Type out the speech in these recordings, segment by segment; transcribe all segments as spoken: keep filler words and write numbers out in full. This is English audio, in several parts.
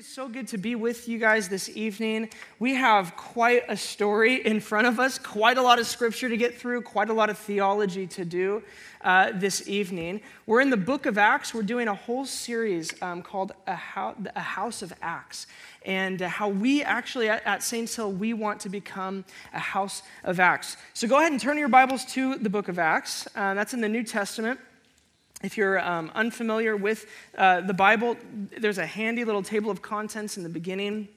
is so good to be with you guys this evening. We have quite a story in front of us, quite a lot of scripture to get through, quite a lot of theology to do uh, this evening. We're in the book of Acts. We're doing a whole series um, called a, Ho- a House of Acts, and uh, how we actually at, at Saints Hill, we want to become a House of Acts. So go ahead and turn your Bibles to the book of Acts. Uh, that's in the New Testament. If you're um, unfamiliar with uh, the Bible, there's a handy little table of contents in the beginning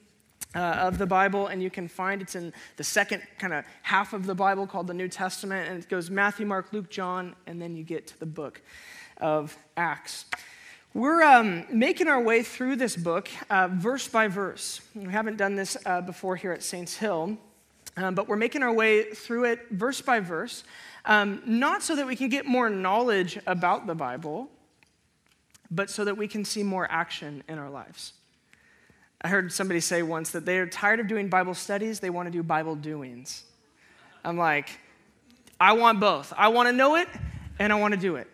uh, of the Bible, and you can find it's in the second kind of half of the Bible called the New Testament, and it goes Matthew, Mark, Luke, John, and then you get to the book of Acts. We're um, making our way through this book uh, verse by verse. We haven't done this uh, before here at Saints Hill, um, but we're making our way through it verse by verse. Um, not so that we can get more knowledge about the Bible, but so that we can see more action in our lives. I heard somebody say once that they are tired of doing Bible studies, they want to do Bible doings. I'm like, I want both. I want to know it, and I want to do it.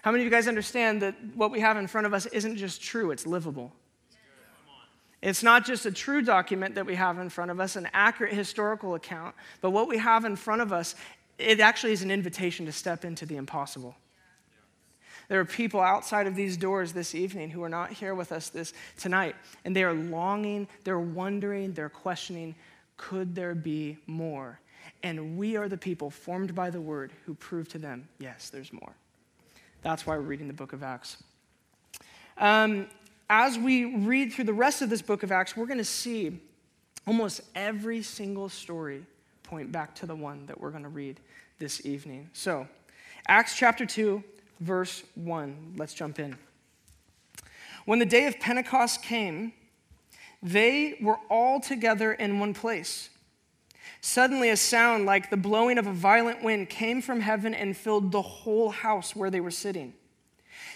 How many of you guys understand that what we have in front of us isn't just true, it's livable? It's not just a true document that we have in front of us, an accurate historical account, but what we have in front of us, it actually is an invitation to step into the impossible. There are people outside of these doors this evening who are not here with us this tonight, and they are longing, they're wondering, they're questioning, could there be more? And we are the people formed by the word who prove to them, yes, there's more. That's why we're reading the book of Acts. Um, as we read through the rest of this book of Acts, we're going to see almost every single story point back to the one that we're going to read this evening. So, Acts chapter two, verse one. Let's jump in. When the day of Pentecost came, they were all together in one place. Suddenly a sound like the blowing of a violent wind came from heaven and filled the whole house where they were sitting.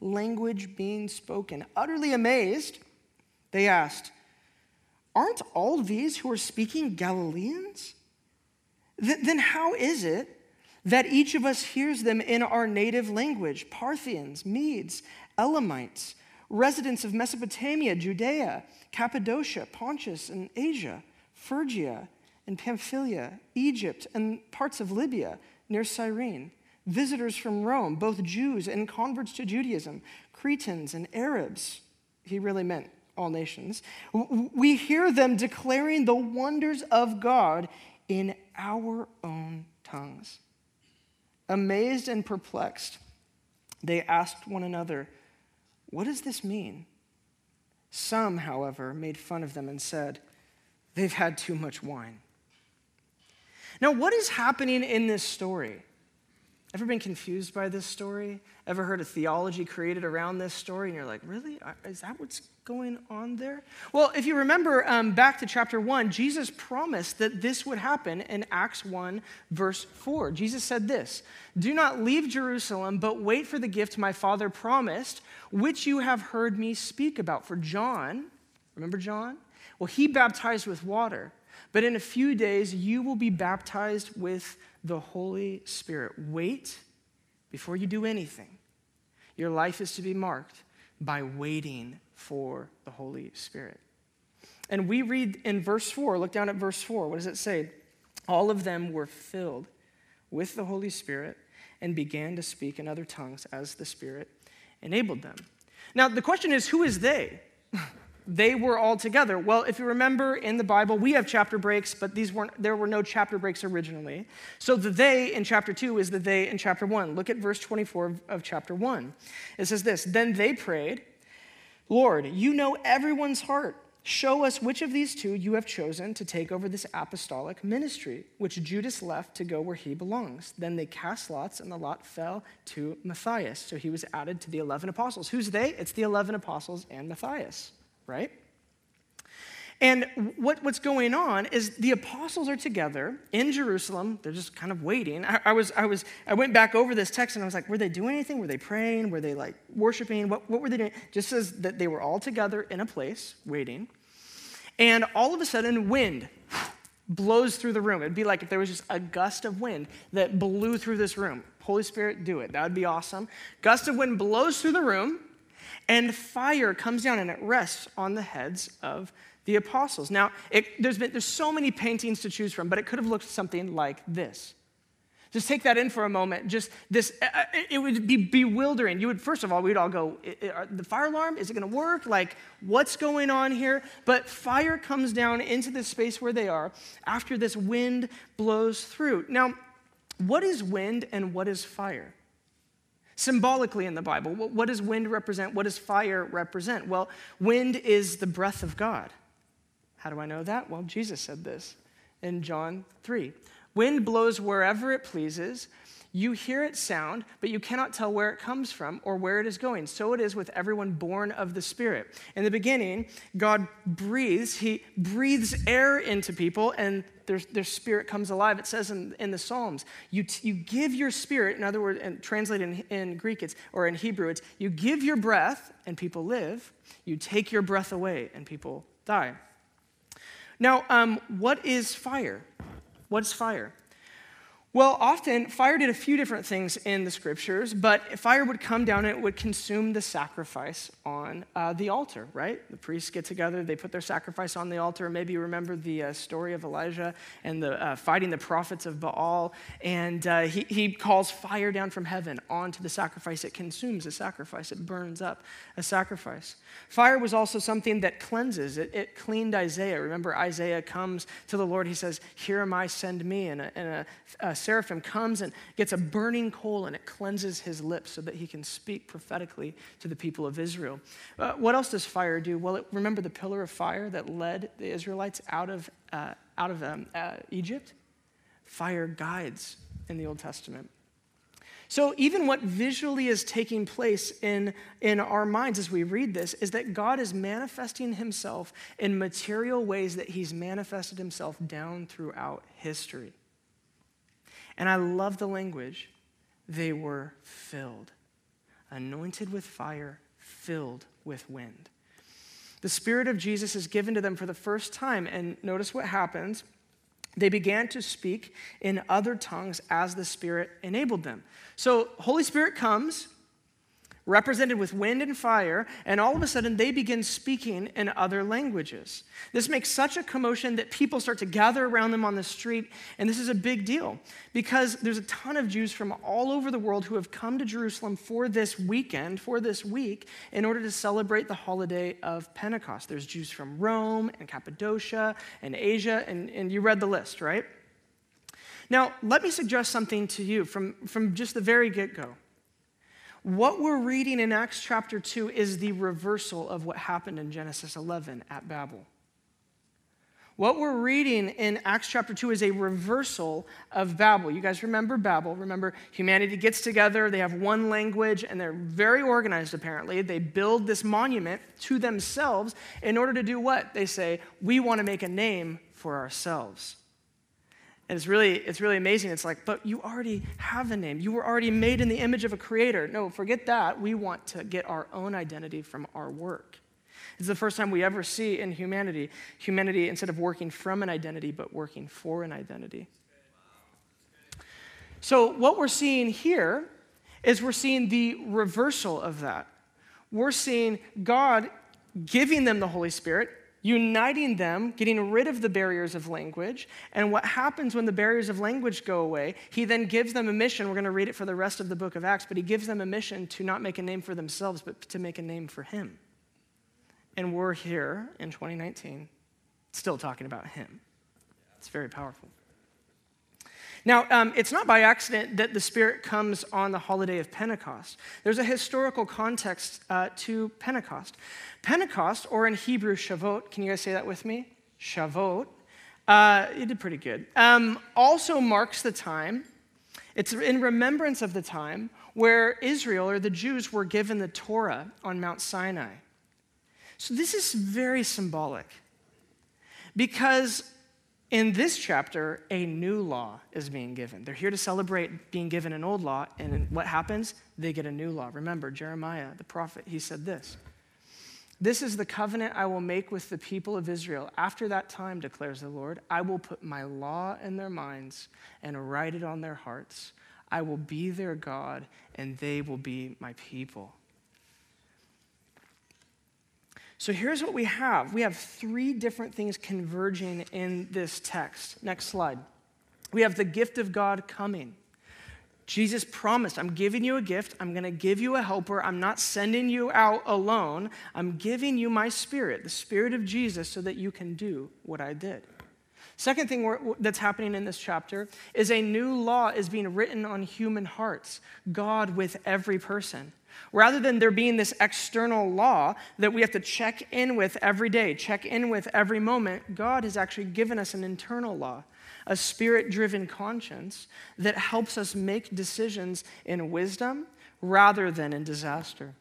language being spoken. Utterly amazed, they asked, "Aren't all these who are speaking Galileans? Then how is it that each of us hears them in our native language? Parthians, Medes, Elamites, residents of Mesopotamia, Judea, Cappadocia, Pontus, and Asia, Phrygia, and Pamphylia, Egypt, and parts of Libya near Cyrene, visitors from Rome, both Jews and converts to Judaism, Cretans and Arabs." He really meant all nations. "We hear them declaring the wonders of God in our own tongues." Amazed and perplexed, they asked one another, "What does this mean?" Some, however, made fun of them and said, "They've had too much wine." Now, what is happening in this story? Ever been confused by this story? Ever heard a theology created around this story? And you're like, really? Is that what's going on there? Well, if you remember um, back to chapter one, Jesus promised that this would happen in Acts one, verse four. Jesus said this, "Do not leave Jerusalem, but wait for the gift my Father promised, which you have heard me speak about. For John," remember John? "Well, he baptized with water. But in a few days, you will be baptized with the Holy Spirit." Wait before you do anything. Your life is to be marked by waiting for the Holy Spirit. And we read in verse four, look down at verse four. What does it say? "All of them were filled with the Holy Spirit and began to speak in other tongues as the Spirit enabled them." Now, the question is, who is they? They were all together. Well, if you remember in the Bible, we have chapter breaks, but these weren't. There were no chapter breaks originally. So the they in chapter two is the they in chapter one. Look at verse twenty-four of chapter one. It says this, "Then they prayed, 'Lord, you know everyone's heart. Show us which of these two you have chosen to take over this apostolic ministry, which Judas left to go where he belongs.' Then they cast lots, and the lot fell to Matthias. So he was added to the eleven apostles." Who's they? It's the eleven apostles and Matthias. Right? And what, what's going on is the apostles are together in Jerusalem. They're just kind of waiting. I, I was, I was, I went back over this text and I was like, were they doing anything? Were they praying? Were they like worshiping? What, what were they doing? Just says that they were all together in a place waiting. And all of a sudden, wind blows through the room. It'd be like if there was just a gust of wind that blew through this room. Holy Spirit, do it. That would be awesome. Gust of wind blows through the room, and fire comes down and it rests on the heads of the apostles. Now, it, there's been there's so many paintings to choose from, but it could have looked something like this. Just take that in for a moment. Just this, it would be bewildering. You would, first of all, we'd all go, the fire alarm, is it going to work? Like, what's going on here? But fire comes down into this space where they are after this wind blows through. Now, what is wind and what is fire? Symbolically in the Bible, what does wind represent? What does fire represent? Well, wind is the breath of God. How do I know that? Well, Jesus said this in John three. Wind blows wherever it pleases. You hear its sound, but you cannot tell where it comes from or where it is going. So it is with everyone born of the Spirit. In the beginning, God breathes. He breathes air into people, and their, their spirit comes alive. It says in, in the Psalms, you, you give your spirit, in other words, and translated in, in Greek it's, or in Hebrew, it's you give your breath, and people live. You take your breath away, and people die. Now, um, what is fire? What's fire? Well, often fire did a few different things in the scriptures, but fire would come down and it would consume the sacrifice on uh, the altar, right? The priests get together, they put their sacrifice on the altar. Maybe you remember the uh, story of Elijah and the uh, fighting the prophets of Baal, and uh, he, he calls fire down from heaven onto the sacrifice. It consumes a sacrifice. It burns up a sacrifice. Fire was also something that cleanses. It, it cleaned Isaiah. Remember, Isaiah comes to the Lord. He says, here am I, send me, and a, and a, a Seraphim comes and gets a burning coal and it cleanses his lips so that he can speak prophetically to the people of Israel. Uh, what else does fire do? Well, it, remember the pillar of fire that led the Israelites out of uh, out of um, uh, Egypt? Fire guides in the Old Testament. So even what visually is taking place in, in our minds as we read this is that God is manifesting himself in material ways that he's manifested himself down throughout history. And I love the language. They were filled, anointed with fire, filled with wind. The Spirit of Jesus is given to them for the first time, and notice what happens. They began to speak in other tongues as the Spirit enabled them. So Holy Spirit comes, represented with wind and fire, and all of a sudden they begin speaking in other languages. This makes such a commotion that people start to gather around them on the street, and this is a big deal because there's a ton of Jews from all over the world who have come to Jerusalem for this weekend, for this week, in order to celebrate the holiday of Pentecost. There's Jews from Rome and Cappadocia and Asia, and, and you read the list, right? Now, let me suggest something to you from, from just the very get-go. What we're reading in Acts chapter two is the reversal of what happened in Genesis eleven at Babel. What we're reading in Acts chapter two is a reversal of Babel. You guys remember Babel. Remember, humanity gets together, they have one language, and they're very organized, apparently. They build this monument to themselves in order to do what? They say, we want to make a name for ourselves. And it's really, it's really amazing. It's like, but you already have a name. You were already made in the image of a creator. No, forget that. We want to get our own identity from our work. It's the first time we ever see in humanity, humanity instead of working from an identity, but working for an identity. So what we're seeing here is we're seeing the reversal of that. We're seeing God giving them the Holy Spirit, uniting them, getting rid of the barriers of language. And what happens when the barriers of language go away, he then gives them a mission. We're going to read it for the rest of the book of Acts, but he gives them a mission to not make a name for themselves, but to make a name for him. And we're here in twenty nineteen still talking about him. It's very powerful. Now, um, it's not by accident that the Spirit comes on the holiday of Pentecost. There's a historical context uh, to Pentecost. Pentecost, or in Hebrew, Shavuot, can you guys say that with me? Shavuot. Uh, you did pretty good. Um, also marks the time, it's in remembrance of the time where Israel, or the Jews, were given the Torah on Mount Sinai. So this is very symbolic. Because in this chapter, a new law is being given. They're here to celebrate being given an old law, and what happens? They get a new law. Remember, Jeremiah, the prophet, he said this. This is the covenant I will make with the people of Israel. After that time, declares the Lord, I will put my law in their minds and write it on their hearts. I will be their God, and they will be my people. So here's what we have. We have three different things converging in this text. Next slide. We have the gift of God coming. Jesus promised, I'm giving you a gift. I'm going to give you a helper. I'm not sending you out alone. I'm giving you my spirit, the spirit of Jesus, so that you can do what I did. Second thing we're, that's happening in this chapter is a new law is being written on human hearts, God with every person. Rather than there being this external law that we have to check in with every day, check in with every moment, God has actually given us an internal law, a spirit-driven conscience that helps us make decisions in wisdom rather than in disaster.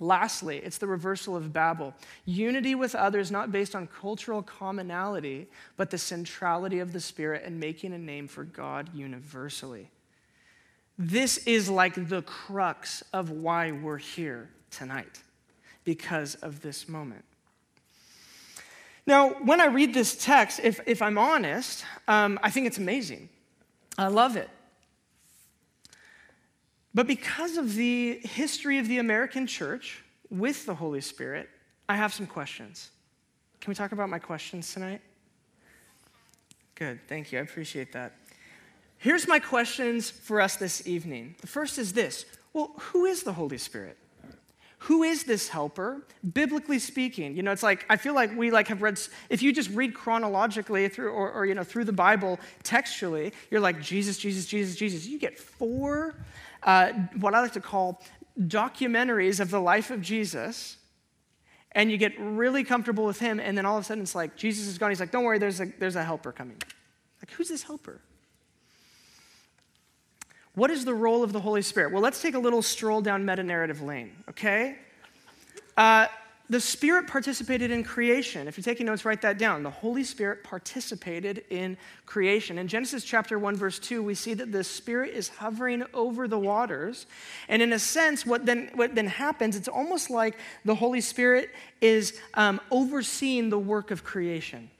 Lastly, it's the reversal of Babel. Unity with others not based on cultural commonality, but the centrality of the Spirit and making a name for God universally. This is like the crux of why we're here tonight, because of this moment. Now, when I read this text, if, if I'm honest, um, I think it's amazing. I love it. But because of the history of the American church with the Holy Spirit, I have some questions. Can we talk about my questions tonight? Good, thank you. I appreciate that. Here's my questions for us this evening. The first is this. Well, who is the Holy Spirit? Who is this helper, biblically speaking? You know, it's like, I feel like we like have read, if you just read chronologically through, or, or you know, through the Bible textually, you're like, Jesus, Jesus, Jesus, Jesus. You get four, uh, what I like to call documentaries of the life of Jesus, and you get really comfortable with him, and then all of a sudden it's like, Jesus is gone. He's like, don't worry, there's a, there's a helper coming. Like, who's this helper? What is the role of the Holy Spirit? Well, let's take a little stroll down meta-narrative lane, okay? Uh, the Spirit participated in creation. If you're taking notes, write that down. The Holy Spirit participated in creation. In Genesis chapter one, verse two, we see that the Spirit is hovering over the waters. And in a sense, what then, what then happens, it's almost like the Holy Spirit is um, overseeing the work of creation.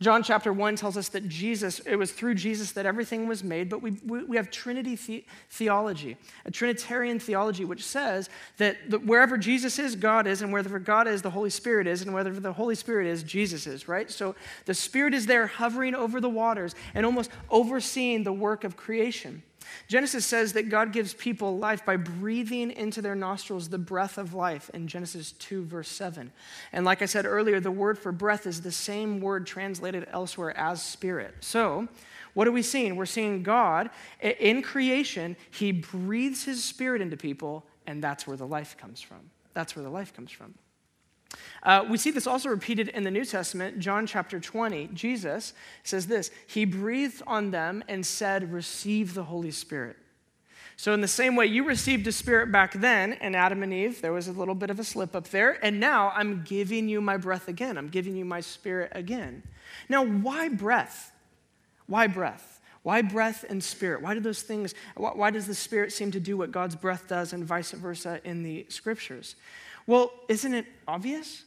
John chapter one tells us that Jesus, it was through Jesus that everything was made, but we we, we have Trinity the, theology, a Trinitarian theology, which says that the, wherever Jesus is, God is, and wherever God is, the Holy Spirit is, and wherever the Holy Spirit is, Jesus is, right? So the Spirit is there hovering over the waters and almost overseeing the work of creation. Genesis says that God gives people life by breathing into their nostrils the breath of life in Genesis two, verse seven. And like I said earlier, the word for breath is the same word translated elsewhere as spirit. So what are we seeing? We're seeing God in creation. He breathes his spirit into people, and that's where the life comes from. That's where the life comes from. Uh, we see this also repeated in the New Testament. John chapter twenty, Jesus says this, he breathed on them and said, receive the Holy Spirit. So in the same way you received a spirit back then, and Adam and Eve, there was a little bit of a slip up there, and now I'm giving you my breath again. I'm giving you my spirit again. Now, why breath? Why breath? Why breath and spirit? Why do those things, why, why does the spirit seem to do what God's breath does and vice versa in the scriptures? Well, isn't it obvious?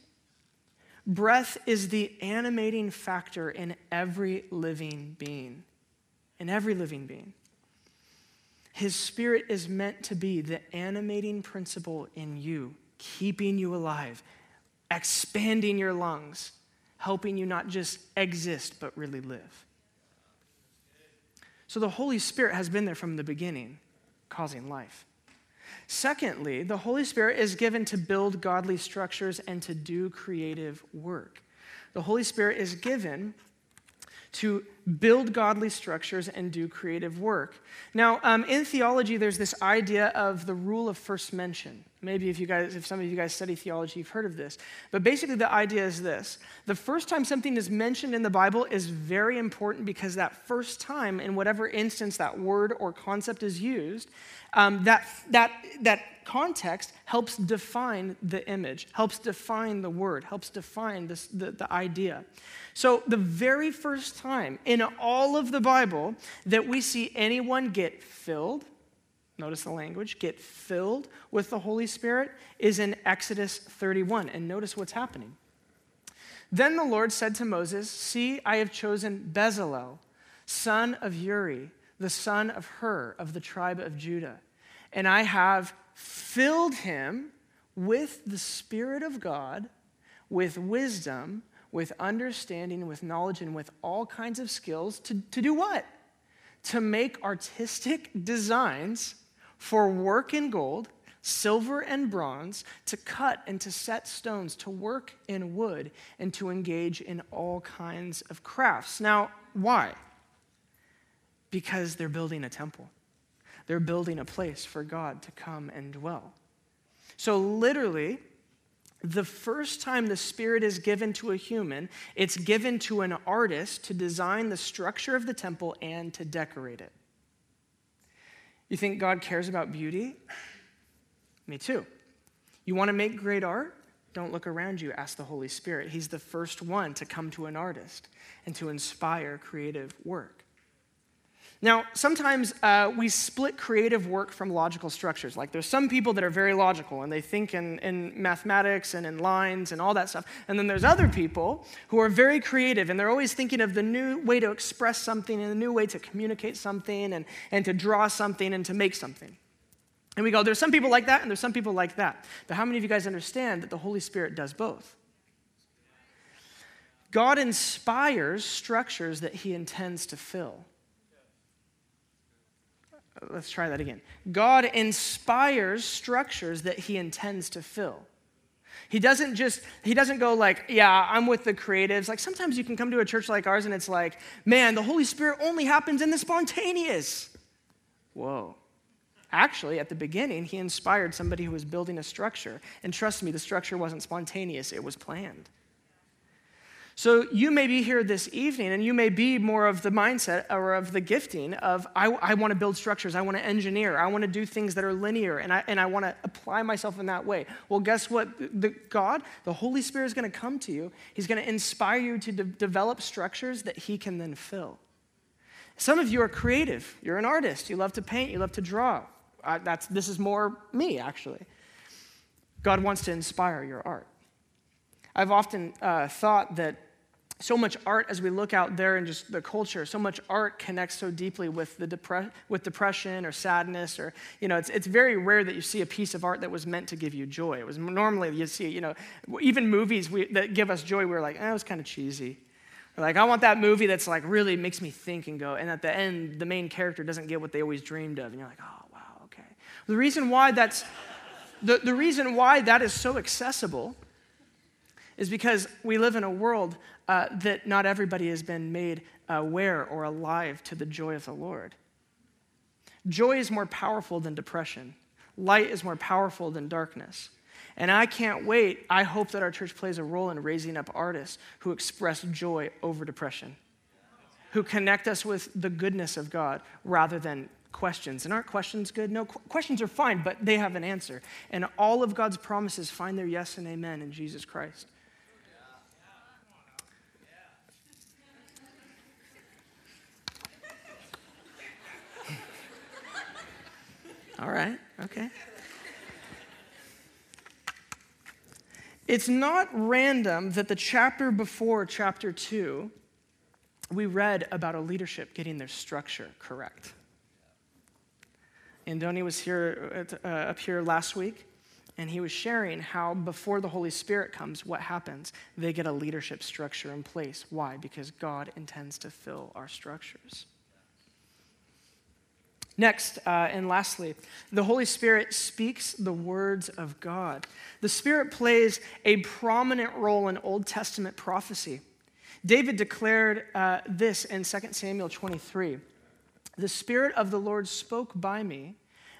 Breath is the animating factor in every living being. In every living being. His spirit is meant to be the animating principle in you, keeping you alive, expanding your lungs, helping you not just exist, but really live. So the Holy Spirit has been there from the beginning, causing life. Secondly, the Holy Spirit is given to build godly structures and to do creative work. The Holy Spirit is given to build godly structures and do creative work. Now, um, in theology, there's this idea of the rule of first mention. Maybe if you guys, if some of you guys study theology, you've heard of this. But basically the idea is this. The first time something is mentioned in the Bible is very important because that first time, in whatever instance that word or concept is used, um, that, that, that context helps define the image, helps define the word, helps define this, the, the idea. So the very first time in all of the Bible that we see anyone get filled, notice the language, get filled with the Holy Spirit is in Exodus thirty-one. And notice what's happening. Then the Lord said to Moses, "See, I have chosen Bezalel, son of Uri, the son of Hur, of the tribe of Judah, and I have filled him with the Spirit of God, with wisdom, with understanding, with knowledge, and with all kinds of skills to, to do what? To make artistic designs for work in gold, silver and bronze, to cut and to set stones, to work in wood, and to engage in all kinds of crafts." Now, why? Because they're building a temple. They're building a place for God to come and dwell. So literally, the first time the Spirit is given to a human, it's given to an artist to design the structure of the temple and to decorate it. You think God cares about beauty? Me too. You want to make great art? Don't look around you. Ask the Holy Spirit. He's the first one to come to an artist and to inspire creative work. Now, sometimes uh, we split creative work from logical structures. Like, there's some people that are very logical, and they think in, in mathematics and in lines and all that stuff. And then there's other people who are very creative, and they're always thinking of the new way to express something and the new way to communicate something and, and to draw something and to make something. And we go, there's some people like that, and there's some people like that. But how many of you guys understand that the Holy Spirit does both? God inspires structures that he intends to fill. Let's try that again. God inspires structures that he intends to fill. He doesn't just, he doesn't go like, yeah, I'm with the creatives. Like, sometimes you can come to a church like ours, and it's like, man, the Holy Spirit only happens in the spontaneous. Whoa. Actually, at the beginning, he inspired somebody who was building a structure. And trust me, the structure wasn't spontaneous. It was planned. So you may be here this evening, and you may be more of the mindset or of the gifting of, I, I want to build structures, I want to engineer, I want to do things that are linear, and I and I want to apply myself in that way. Well, guess what? The, God, the Holy Spirit is going to come to you. He's going to inspire you to de- develop structures that he can then fill. Some of you are creative. You're an artist. You love to paint. You love to draw. I, that's this is more me, actually. God wants to inspire your art. I've often uh, thought that so much art, as we look out there and just the culture, so much art connects so deeply with the depre- with depression or sadness, or, you know, it's it's very rare that you see a piece of art that was meant to give you joy. It was normally you see, you know, even movies we, that give us joy, we're like, eh, it was kind of cheesy. We're like, I want that movie that's like really makes me think and go, and at the end, the main character doesn't get what they always dreamed of, and you're like, oh wow, okay. The reason why that's the, the reason why that is so accessible is because we live in a world uh, that not everybody has been made aware or alive to the joy of the Lord. Joy is more powerful than depression. Light is more powerful than darkness. And I can't wait. I hope that our church plays a role in raising up artists who express joy over depression, who connect us with the goodness of God rather than questions. And aren't questions good? No, qu- questions are fine, but they have an answer. And all of God's promises find their yes and amen in Jesus Christ. All right, okay. It's not random that the chapter before chapter two, we read about a leadership getting their structure correct. And Andoni was here at, uh, up here last week, and he was sharing how before the Holy Spirit comes, what happens? They get a leadership structure in place. Why? Because God intends to fill our structures. Next, uh, and lastly, the Holy Spirit speaks the words of God. The Spirit plays a prominent role in Old Testament prophecy. David declared uh, this in Second Samuel twenty-three. "The Spirit of the Lord spoke by me,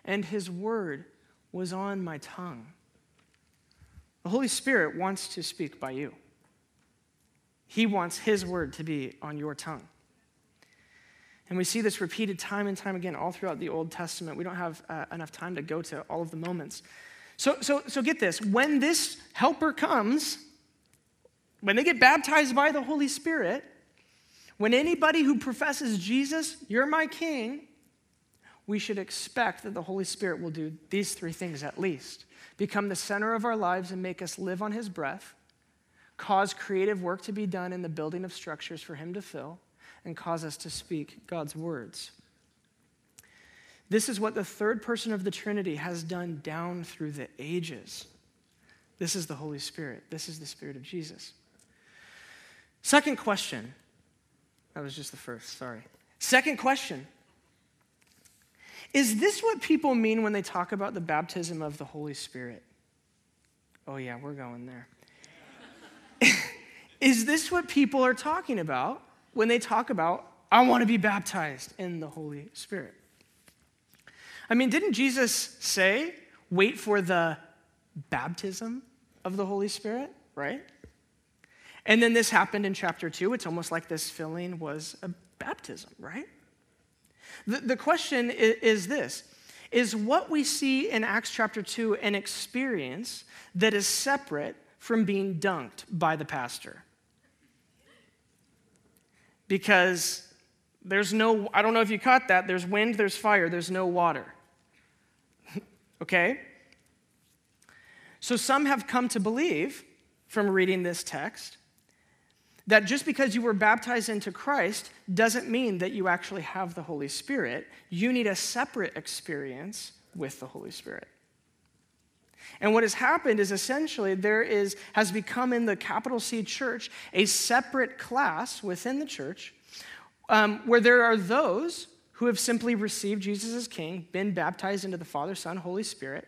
and his word was on my tongue." The Holy Spirit wants to speak by you. He wants his word to be on your tongue. And we see this repeated time and time again all throughout the Old Testament. We don't have uh, enough time to go to all of the moments. So, so, so get this. When this helper comes, when they get baptized by the Holy Spirit, when anybody who professes Jesus, you're my king, we should expect that the Holy Spirit will do these three things at least. Become the center of our lives and make us live on his breath, cause creative work to be done in the building of structures for him to fill, and cause us to speak God's words. This is what the third person of the Trinity has done down through the ages. This is the Holy Spirit. This is the Spirit of Jesus. Second question. That was just the first, sorry. Second question. Is this what people mean when they talk about the baptism of the Holy Spirit? Oh yeah, we're going there. Is this what people are talking about when they talk about, I want to be baptized in the Holy Spirit? I mean, didn't Jesus say, wait for the baptism of the Holy Spirit, right? And then this happened in chapter two. It's almost like this filling was a baptism, right? The, the question is, is this. Is what we see in Acts chapter two an experience that is separate from being dunked by the pastor? Because there's no, I don't know if you caught that, there's wind, there's fire, there's no water. Okay? So some have come to believe from reading this text that just because you were baptized into Christ doesn't mean that you actually have the Holy Spirit. You need a separate experience with the Holy Spirit. And what has happened is essentially there is has become in the capital C church a separate class within the church um, where there are those who have simply received Jesus as King, been baptized into the Father, Son, Holy Spirit,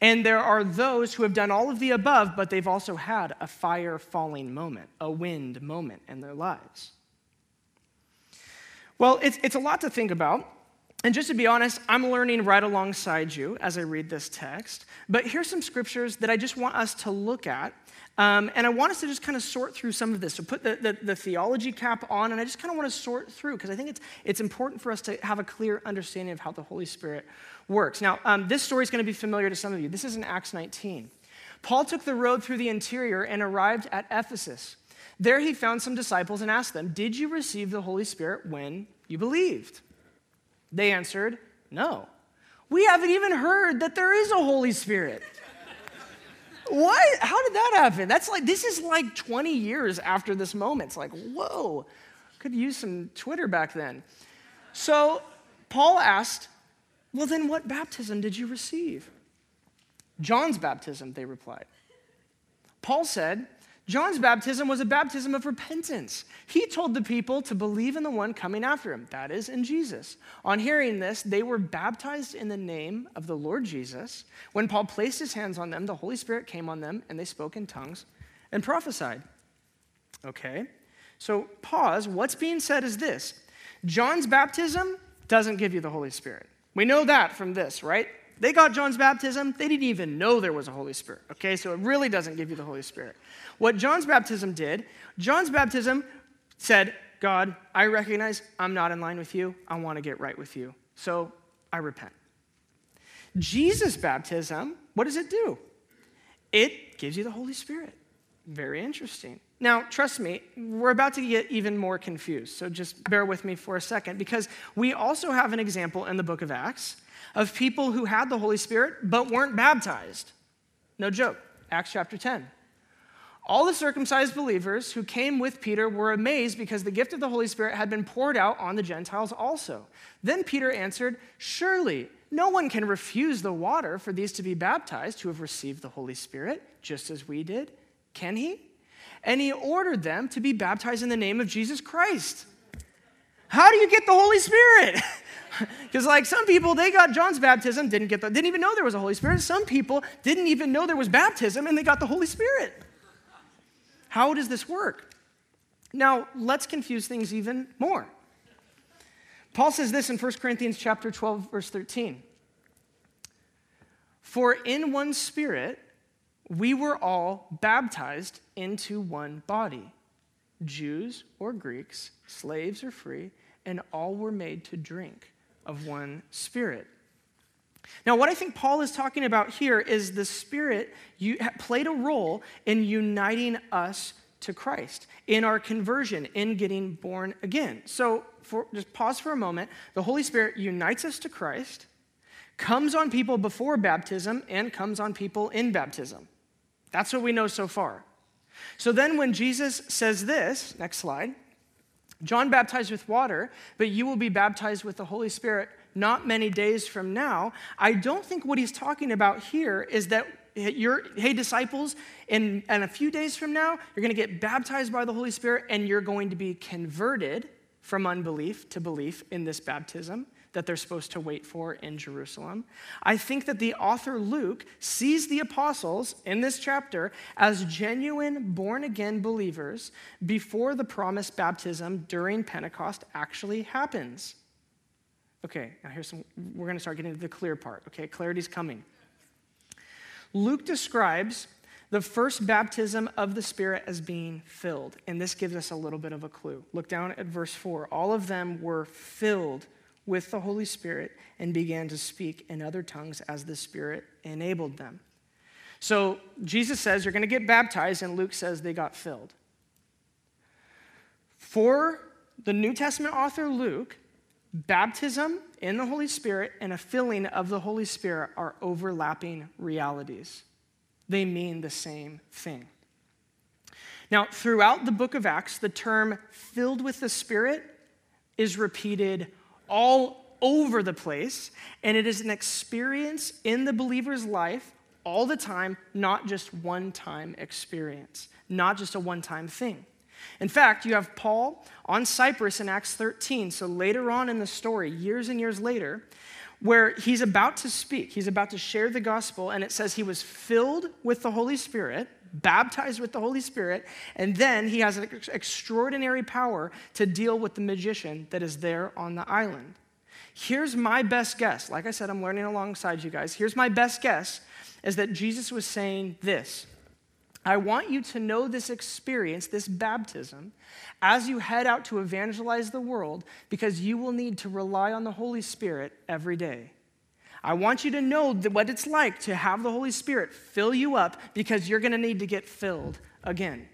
and there are those who have done all of the above, but they've also had a fire falling moment, a wind moment in their lives. Well, it's, it's a lot to think about. And just to be honest, I'm learning right alongside you as I read this text. But here's some scriptures that I just want us to look at. Um, and I want us to just kind of sort through some of this. So put the, the, the theology cap on, and I just kind of want to sort through, because I think it's it's important for us to have a clear understanding of how the Holy Spirit works. Now, um, this story is going to be familiar to some of you. This is in Acts nineteen. Paul took the road through the interior and arrived at Ephesus. There he found some disciples and asked them, "Did you receive the Holy Spirit when you believed?" They answered, "No. We haven't even heard that there is a Holy Spirit." What? How did that happen? That's like, this is like twenty years after this moment. It's like, whoa, could use some Twitter back then. So Paul asked, "Well, then what baptism did you receive?" "John's baptism," they replied. Paul said, "John's baptism was a baptism of repentance. He told the people to believe in the one coming after him, that is, in Jesus." On hearing this, they were baptized in the name of the Lord Jesus. When Paul placed his hands on them, the Holy Spirit came on them, and they spoke in tongues and prophesied. Okay, so pause. What's being said is this. John's baptism doesn't give you the Holy Spirit. We know that from this, right? They got John's baptism. They didn't even know there was a Holy Spirit, okay? So it really doesn't give you the Holy Spirit. What John's baptism did, John's baptism said, "God, I recognize I'm not in line with you. I want to get right with you, so I repent." Jesus' baptism, what does it do? It gives you the Holy Spirit. Very interesting. Now, trust me, we're about to get even more confused, so just bear with me for a second, because we also have an example in the book of Acts of people who had the Holy Spirit but weren't baptized. No joke. Acts chapter ten. All the circumcised believers who came with Peter were amazed because the gift of the Holy Spirit had been poured out on the Gentiles also. Then Peter answered, "Surely no one can refuse the water for these to be baptized who have received the Holy Spirit, just as we did. Can he?" And he ordered them to be baptized in the name of Jesus Christ. How do you get the Holy Spirit? Because like some people, they got John's baptism, didn't get the, didn't even know there was a Holy Spirit. Some people didn't even know there was baptism, and they got the Holy Spirit. How does this work? Now, let's confuse things even more. Paul says this in First Corinthians chapter twelve, verse thirteen. "For in one Spirit we were all baptized into one body, Jews or Greeks, slaves or free, and all were made to drink of one spirit. Now, what I think Paul is talking about here is the Spirit played a role in uniting us to Christ, in our conversion, in getting born again. So for, just pause for a moment. The Holy Spirit unites us to Christ, comes on people before baptism, and comes on people in baptism. That's what we know so far. So then when Jesus says this, next slide, John baptized with water, but you will be baptized with the Holy Spirit not many days from now, I don't think what he's talking about here is that, you're, hey, disciples, in, in a few days from now, you're going to get baptized by the Holy Spirit and you're going to be converted from unbelief to belief in this baptism that they're supposed to wait for in Jerusalem. I think that the author Luke sees the apostles in this chapter as genuine born-again believers before the promised baptism during Pentecost actually happens. Okay, now here's some, we're going to start getting to the clear part, okay? Clarity's coming. Luke describes the first baptism of the Spirit as being filled, and this gives us a little bit of a clue. Look down at verse four. All of them were filled with the Holy Spirit and began to speak in other tongues as the Spirit enabled them. So Jesus says you're going to get baptized, and Luke says they got filled. For the New Testament author Luke, baptism in the Holy Spirit and a filling of the Holy Spirit are overlapping realities. They mean the same thing. Now, throughout the book of Acts, the term filled with the Spirit is repeated all over the place, and it is an experience in the believer's life all the time, not just one-time experience, not just a one-time thing. In fact, you have Paul on Cyprus in Acts thirteen, so later on in the story, years and years later, where he's about to speak, he's about to share the gospel, and it says he was filled with the Holy Spirit, baptized with the Holy Spirit, and then he has an extraordinary power to deal with the magician that is there on the island. Here's my best guess. Like I said, I'm learning alongside you guys. Here's my best guess is that Jesus was saying this. I want you to know this experience, this baptism, as you head out to evangelize the world, because you will need to rely on the Holy Spirit every day. I want you to know what it's like to have the Holy Spirit fill you up, because you're going to need to get filled again.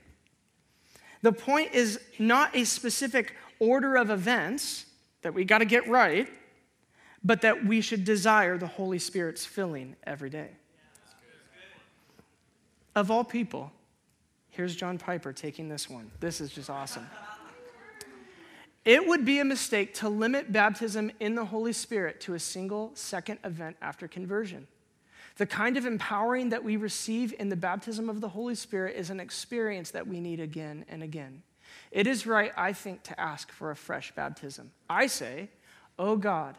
The point is not a specific order of events that we got to get right, but that we should desire the Holy Spirit's filling every day. Of all people, here's John Piper taking this one. This is just awesome. It would be a mistake to limit baptism in the Holy Spirit to a single second event after conversion. The kind of empowering that we receive in the baptism of the Holy Spirit is an experience that we need again and again. It is right, I think, to ask for a fresh baptism. I say, oh God,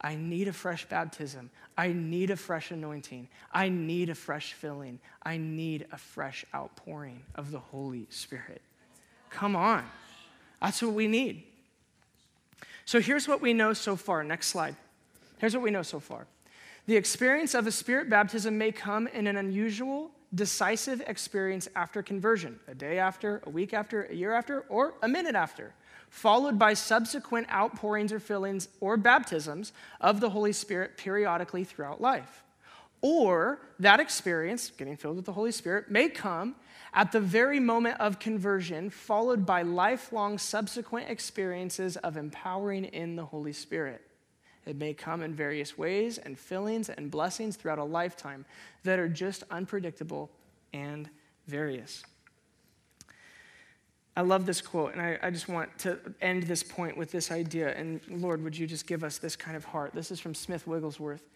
I need a fresh baptism. I need a fresh anointing. I need a fresh filling. I need a fresh outpouring of the Holy Spirit. Come on. That's what we need. So here's what we know so far. Next slide. Here's what we know so far. The experience of a Spirit baptism may come in an unusual, decisive experience after conversion, a day after, a week after, a year after, or a minute after, followed by subsequent outpourings or fillings or baptisms of the Holy Spirit periodically throughout life. Or that experience, getting filled with the Holy Spirit, may come at the very moment of conversion, followed by lifelong subsequent experiences of empowering in the Holy Spirit. It may come in various ways and fillings and blessings throughout a lifetime that are just unpredictable and various. I love this quote, and I, I just want to end this point with this idea. And Lord, would you just give us this kind of heart? This is from Smith Wigglesworth.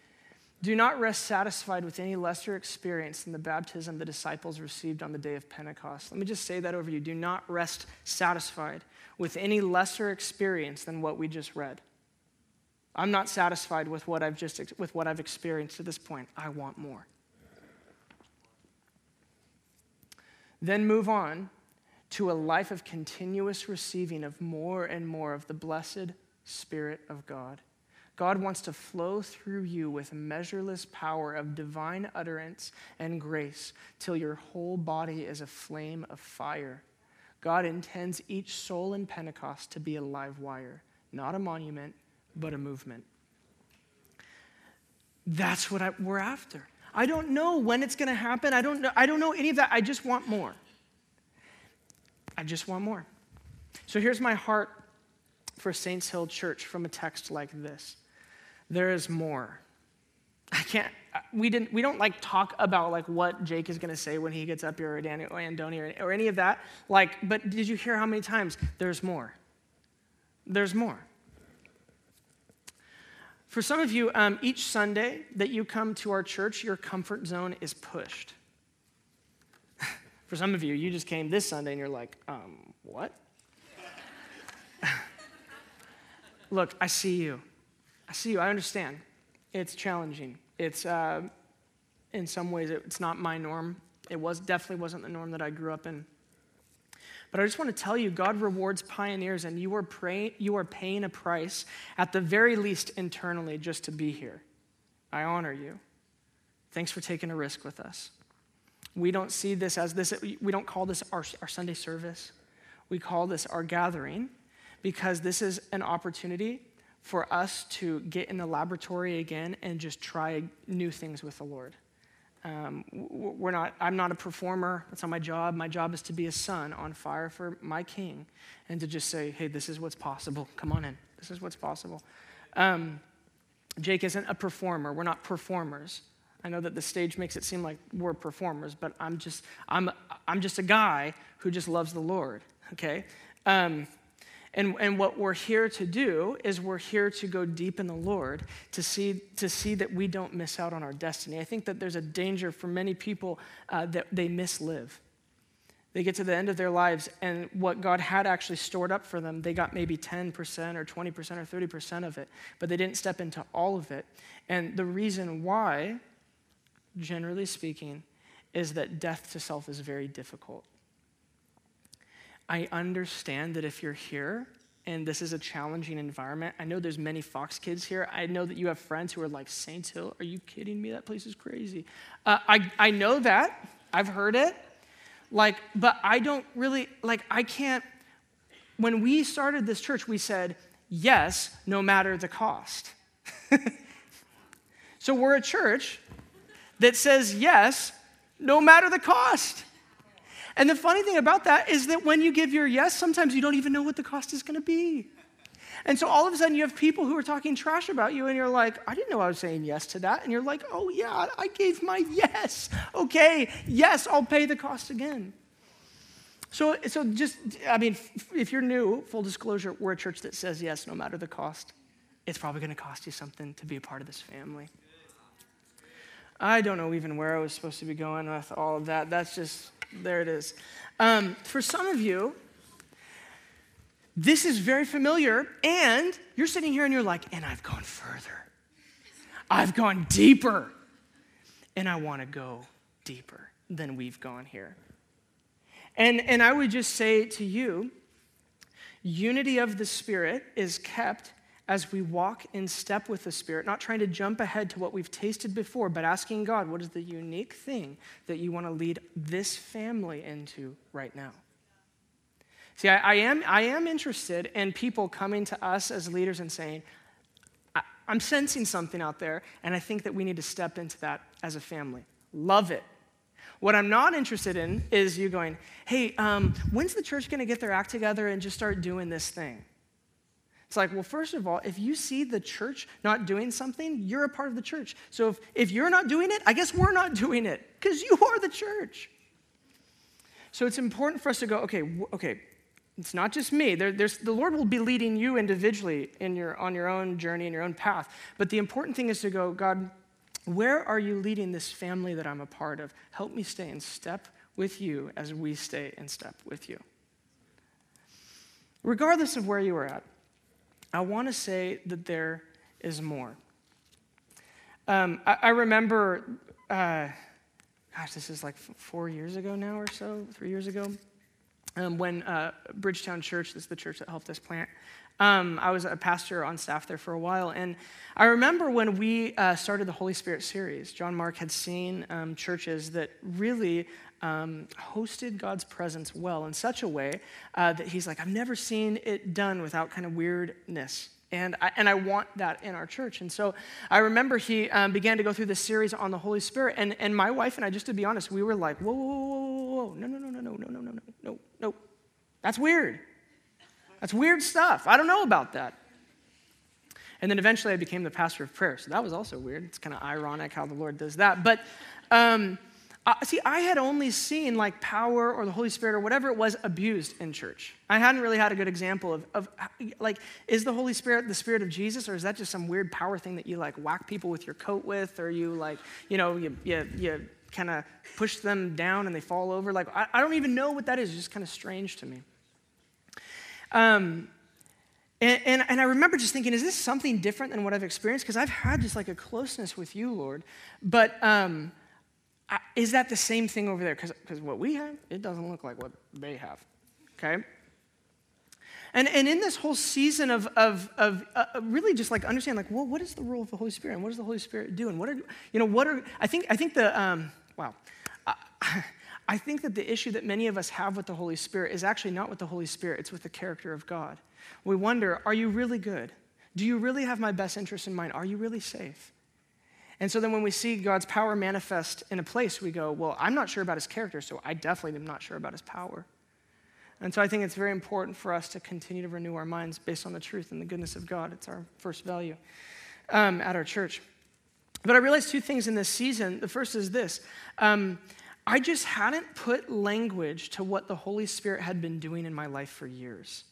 Do not rest satisfied with any lesser experience than the baptism the disciples received on the day of Pentecost. Let me just say that over you. Do not rest satisfied with any lesser experience than what we just read. I'm not satisfied with what I've just with what I've experienced at this point. I want more. Then move on to a life of continuous receiving of more and more of the blessed Spirit of God. God wants to flow through you with measureless power of divine utterance and grace till your whole body is a flame of fire. God intends each soul in Pentecost to be a live wire, not a monument, but a movement. That's what I, we're after. I don't know when it's going to happen. I don't know, I don't know any of that. I just want more. I just want more. So here's my heart for Saints Hill Church from a text like this. There is more. I can't, we didn't, we don't like talk about like what Jake is going to say when he gets up here or Daniel or Andoni or, or any of that. Like, but did you hear how many times? There's more. There's more. For some of you, um, each Sunday that you come to our church, your comfort zone is pushed. For some of you, you just came this Sunday and you're like, um, what? Look, I see you. I see you. I understand. It's challenging. It's, uh, in some ways, it's not my norm. It was definitely wasn't the norm that I grew up in. But I just want to tell you, God rewards pioneers, and you are pray, you are paying a price, at the very least internally, just to be here. I honor you. Thanks for taking a risk with us. We don't see this as this, we don't call this our, our Sunday service. We call this our gathering, because this is an opportunity for us to get in the laboratory again and just try new things with the Lord. Um, we're not, I'm not a performer. That's not my job. My job is to be a son on fire for my King and to just say, hey, this is what's possible. Come on in. This is what's possible. Um, Jake isn't a performer. We're not performers. I know that the stage makes it seem like we're performers, but I'm just, I'm, I'm just a guy who just loves the Lord. Okay. Um, And, and what we're here to do is we're here to go deep in the Lord to see to see that we don't miss out on our destiny. I think that there's a danger for many people uh, that they mislive. They get to the end of their lives, and what God had actually stored up for them, they got maybe ten percent or twenty percent or thirty percent of it, but they didn't step into all of it. And the reason why, generally speaking, is that death to self is very difficult. I understand that if you're here and this is a challenging environment, I know there's many Fox kids here. I know that you have friends who are like, Saints Hill, are you kidding me? That place is crazy. Uh, I, I know that. I've heard it. Like, but I don't really, like, I can't. When we started this church, we said, yes, no matter the cost. So we're a church that says yes, no matter the cost. And the funny thing about that is that when you give your yes, sometimes you don't even know what the cost is going to be. And so all of a sudden you have people who are talking trash about you and you're like, I didn't know I was saying yes to that. And you're like, oh yeah, I gave my yes. Okay, yes, I'll pay the cost again. So, so just, I mean, if you're new, full disclosure, we're a church that says yes no matter the cost. It's probably going to cost you something to be a part of this family. I don't know even where I was supposed to be going with all of that. That's just... There it is. Um, for some of you, this is very familiar, and you're sitting here and you're like, and I've gone further. I've gone deeper. And I want to go deeper than we've gone here. And, and I would just say to you, unity of the Spirit is kept as we walk in step with the Spirit, not trying to jump ahead to what we've tasted before, but asking God, what is the unique thing that you want to lead this family into right now? See, I, I am I am interested in people coming to us as leaders and saying, I, I'm sensing something out there, and I think that we need to step into that as a family. Love it. What I'm not interested in is you going, hey, um, when's the church going to get their act together and just start doing this thing? It's like, well, first of all, if you see the church not doing something, you're a part of the church. So if, if you're not doing it, I guess we're not doing it because you are the church. So it's important for us to go, okay, okay, it's not just me. There, there's, the Lord will be leading you individually in your, on your own journey, in your own path. But the important thing is to go, God, where are you leading this family that I'm a part of? Help me stay in step with you as we stay in step with you. Regardless of where you are at, I want to say that there is more. Um, I, I remember, uh, gosh, this is like f- four years ago now or so, three years ago, um, when uh, Bridgetown Church, this is the church that helped us plant, um, I was a pastor on staff there for a while, and I remember when we uh, started the Holy Spirit series, John Mark had seen um, churches that really um, hosted God's presence well in such a way uh, that he's like, I've never seen it done without kind of weirdness. And I, and I want that in our church. And so I remember he um, began to go through this series on the Holy Spirit. And, and my wife and I, just to be honest, we were like, whoa, whoa, whoa, whoa, no, no, no, no, no, no, no, no, no, no. That's weird. That's weird stuff. I don't know about that. And then eventually I became the pastor of prayer. So that was also weird. It's kind of ironic how the Lord does that. But um, uh, see, I had only seen like power or the Holy Spirit or whatever it was abused in church. I hadn't really had a good example of, of like, is the Holy Spirit the Spirit of Jesus, or is that just some weird power thing that you like whack people with your coat with, or you like, you know, you you, you kind of push them down and they fall over? Like, I, I don't even know what that is. It's just kind of strange to me. Um. And, and, and I remember just thinking, is this something different than what I've experienced? Because I've had just like a closeness with you, Lord. But um, I, is that the same thing over there? Because because what we have, it doesn't look like what they have, okay? And and in this whole season of of of uh, really just like understanding, like, well, what is the role of the Holy Spirit? And what does the Holy Spirit do? And what are, you know, what are, I think, I think the, um, wow. I, I think that the issue that many of us have with the Holy Spirit is actually not with the Holy Spirit, it's with the character of God. We wonder, are you really good? Do you really have my best interest in mind? Are you really safe? And so then when we see God's power manifest in a place, we go, well, I'm not sure about his character, so I definitely am not sure about his power. And so I think it's very important for us to continue to renew our minds based on the truth and the goodness of God. It's our first value um, at our church. But I realized two things in this season. The first is this. Um, I just hadn't put language to what the Holy Spirit had been doing in my life for years.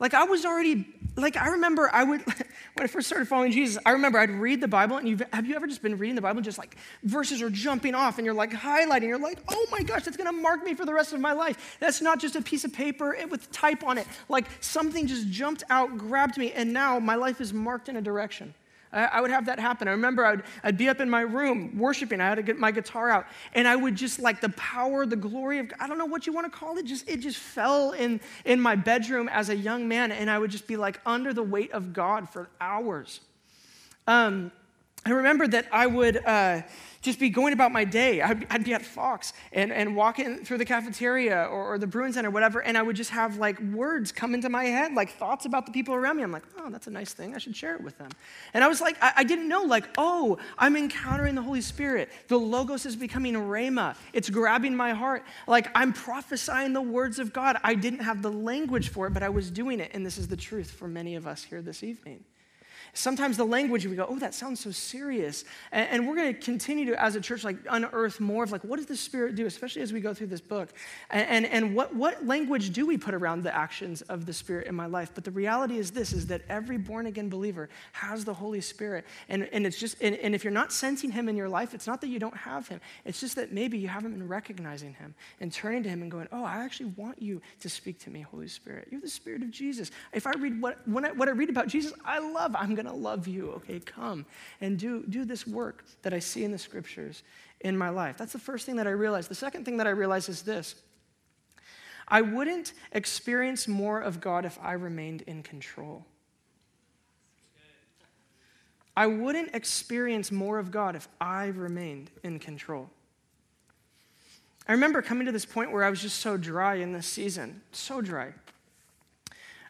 Like I was already, like I remember I would, when I first started following Jesus, I remember I'd read the Bible, and you've, have you ever just been reading the Bible and just like verses are jumping off and you're like highlighting, you're like, oh my gosh, that's gonna mark me for the rest of my life. That's not just a piece of paper with type on it. Like something just jumped out, grabbed me, and now my life is marked in a direction. I, I would have that happen. I remember I'd, I'd be up in my room worshiping. I had to get my guitar out, and I would just like the power, the glory of God, I don't know what you want to call it. Just it just fell in in my bedroom as a young man, and I would just be like under the weight of God for hours. Um, I remember that I would uh, just be going about my day. I'd, I'd be at Fox and, and walking through the cafeteria or, or the Bruin Center, whatever, and I would just have like words come into my head, like thoughts about the people around me. I'm like, oh, that's a nice thing. I should share it with them. And I was like, I, I didn't know, like, oh, I'm encountering the Holy Spirit. The Logos is becoming Rhema. It's grabbing my heart. Like, I'm prophesying the words of God. I didn't have the language for it, but I was doing it, and this is the truth for many of us here this evening. Sometimes the language, we go, oh, that sounds so serious. And, and we're going to continue to, as a church, like unearth more of like, what does the Spirit do, especially as we go through this book? And, and, and what, what language do we put around the actions of the Spirit in my life? But the reality is this, is that every born-again believer has the Holy Spirit. And, and it's just, and, and if you're not sensing him in your life, it's not that you don't have him. It's just that maybe you haven't been recognizing him and turning to him and going, oh, I actually want you to speak to me, Holy Spirit. You're the Spirit of Jesus. If I read what, when I, what I read about Jesus, I love, I'm going to love you, okay, come and do, do this work that I see in the scriptures in my life. That's the first thing that I realized. The second thing that I realized is this. I wouldn't experience more of God if I remained in control. I wouldn't experience more of God if I remained in control. I remember coming to this point where I was just so dry in this season, so dry.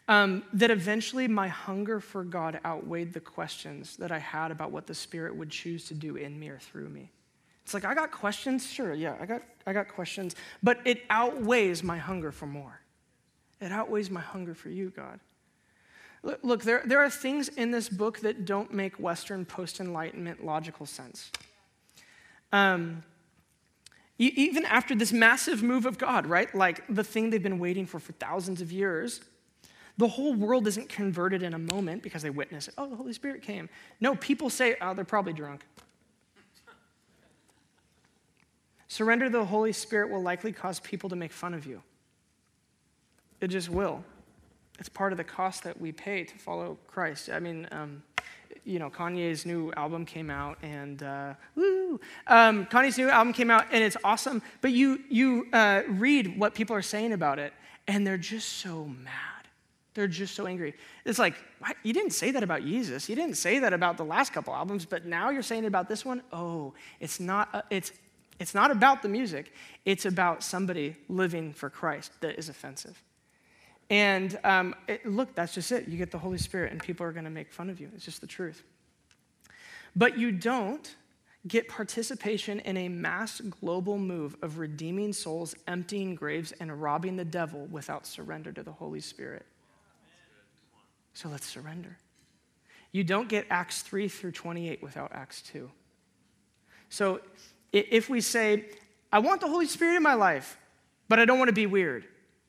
Um, that eventually my hunger for God outweighed the questions that I had about what the Spirit would choose to do in me or through me. It's like, I got questions, sure, yeah, I got I got questions, but it outweighs my hunger for more. It outweighs my hunger for you, God. Look, look there, there are things in this book that don't make Western post-Enlightenment logical sense. Um, e- even after this massive move of God, right? Like the thing they've been waiting for for thousands of years. The whole world isn't converted in a moment because they witness it. Oh, the Holy Spirit came. No, people say, oh, they're probably drunk. Surrender to the Holy Spirit will likely cause people to make fun of you. It just will. It's part of the cost that we pay to follow Christ. I mean, um, you know, Kanye's new album came out, and uh, woo! Um, Kanye's new album came out, and it's awesome. But you you uh, read what people are saying about it, and they're just so mad. They're just so angry. It's like, what? You didn't say that about Jesus. You didn't say that about the last couple albums, but now you're saying it about this one? Oh, it's not, uh, it's It's not about the music. It's about somebody living for Christ that is offensive. And um, it, look, that's just it. You get the Holy Spirit, and people are going to make fun of you. It's just the truth. But you don't get participation in a mass global move of redeeming souls, emptying graves, and robbing the devil without surrender to the Holy Spirit. So let's surrender. You don't get Acts three through twenty-eight without Acts two. So if we say, I want the Holy Spirit in my life, but I don't want to be weird.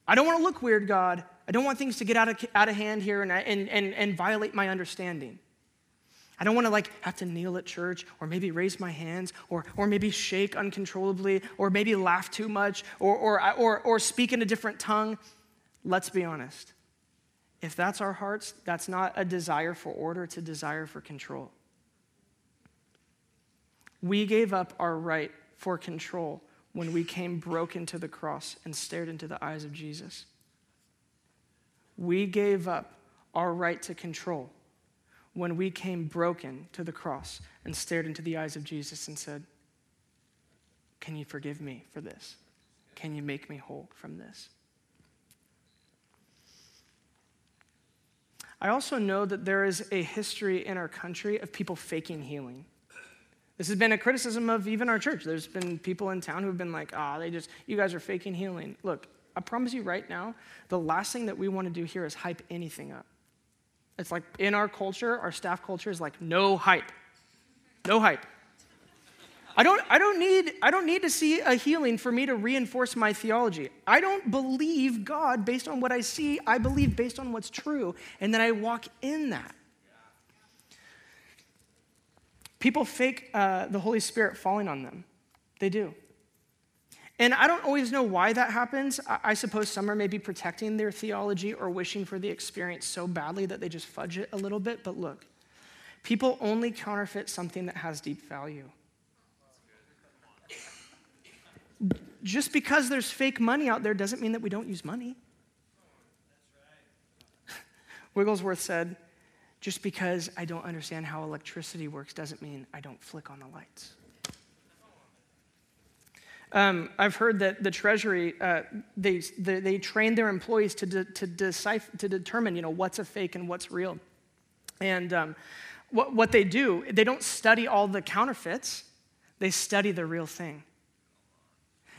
I don't want to look weird, God. I don't want things to get out of, out of hand here and, and, and, and violate my understanding. I don't want to like have to kneel at church or maybe raise my hands or or maybe shake uncontrollably or maybe laugh too much or or or, or speak in a different tongue. Let's be honest. If that's our hearts, that's not a desire for order, it's a desire for control. We gave up our right for control when we came broken to the cross and stared into the eyes of Jesus. We gave up our right to control when we came broken to the cross and stared into the eyes of Jesus and said, can you forgive me for this? Can you make me whole from this? I also know that there is a history in our country of people faking healing. This has been a criticism of even our church. There's been people in town who've been like, ah, oh, they just, you guys are faking healing. Look, I promise you right now, the last thing that we want to do here is hype anything up. It's like in our culture, our staff culture is like, no hype, no hype. I don't, I don't need, I don't need to see a healing for me to reinforce my theology. I don't believe God based on what I see. I believe based on what's true, and then I walk in that. People fake uh, the Holy Spirit falling on them. They do. And I don't always know why that happens. I, I suppose some are maybe protecting their theology or wishing for the experience so badly that they just fudge it a little bit. But look, people only counterfeit something that has deep value. Just because there's fake money out there doesn't mean that we don't use money. That's right. Wigglesworth said, just because I don't understand how electricity works doesn't mean I don't flick on the lights. Um, I've heard that the Treasury, uh, they, they they train their employees to de- to decipher to determine, you know, what's a fake and what's real. And um, what what they do, they don't study all the counterfeits. They study the real thing.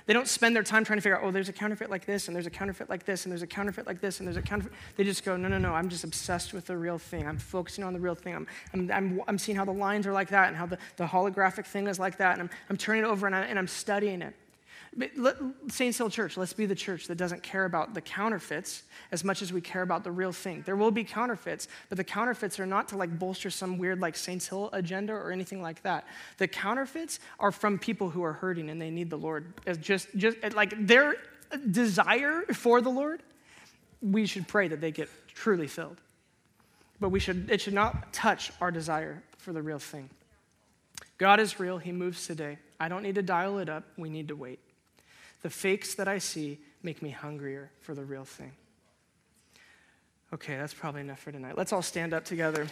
They don't spend their time trying to figure out, oh, there's a counterfeit like this, and there's a counterfeit like this, and there's a counterfeit like this, and there's a counterfeit. They just go, no, no, no, I'm just obsessed with the real thing. I'm focusing on the real thing. I'm I'm, I'm, I'm seeing how the lines are like that, and how the, the holographic thing is like that, and I'm, I'm turning it over, and, I, and I'm studying it. But let, Saints Hill Church, let's be the church that doesn't care about the counterfeits as much as we care about the real thing. There will be counterfeits, but the counterfeits are not to like bolster some weird like Saints Hill agenda or anything like that. The counterfeits are from people who are hurting and they need the Lord. It's just, just like their desire for the Lord, we should pray that they get truly filled. But we should it should not touch our desire for the real thing. God is real. He moves today. I don't need to dial it up. We need to wait. The fakes that I see make me hungrier for the real thing. Okay, that's probably enough for tonight. Let's all stand up together.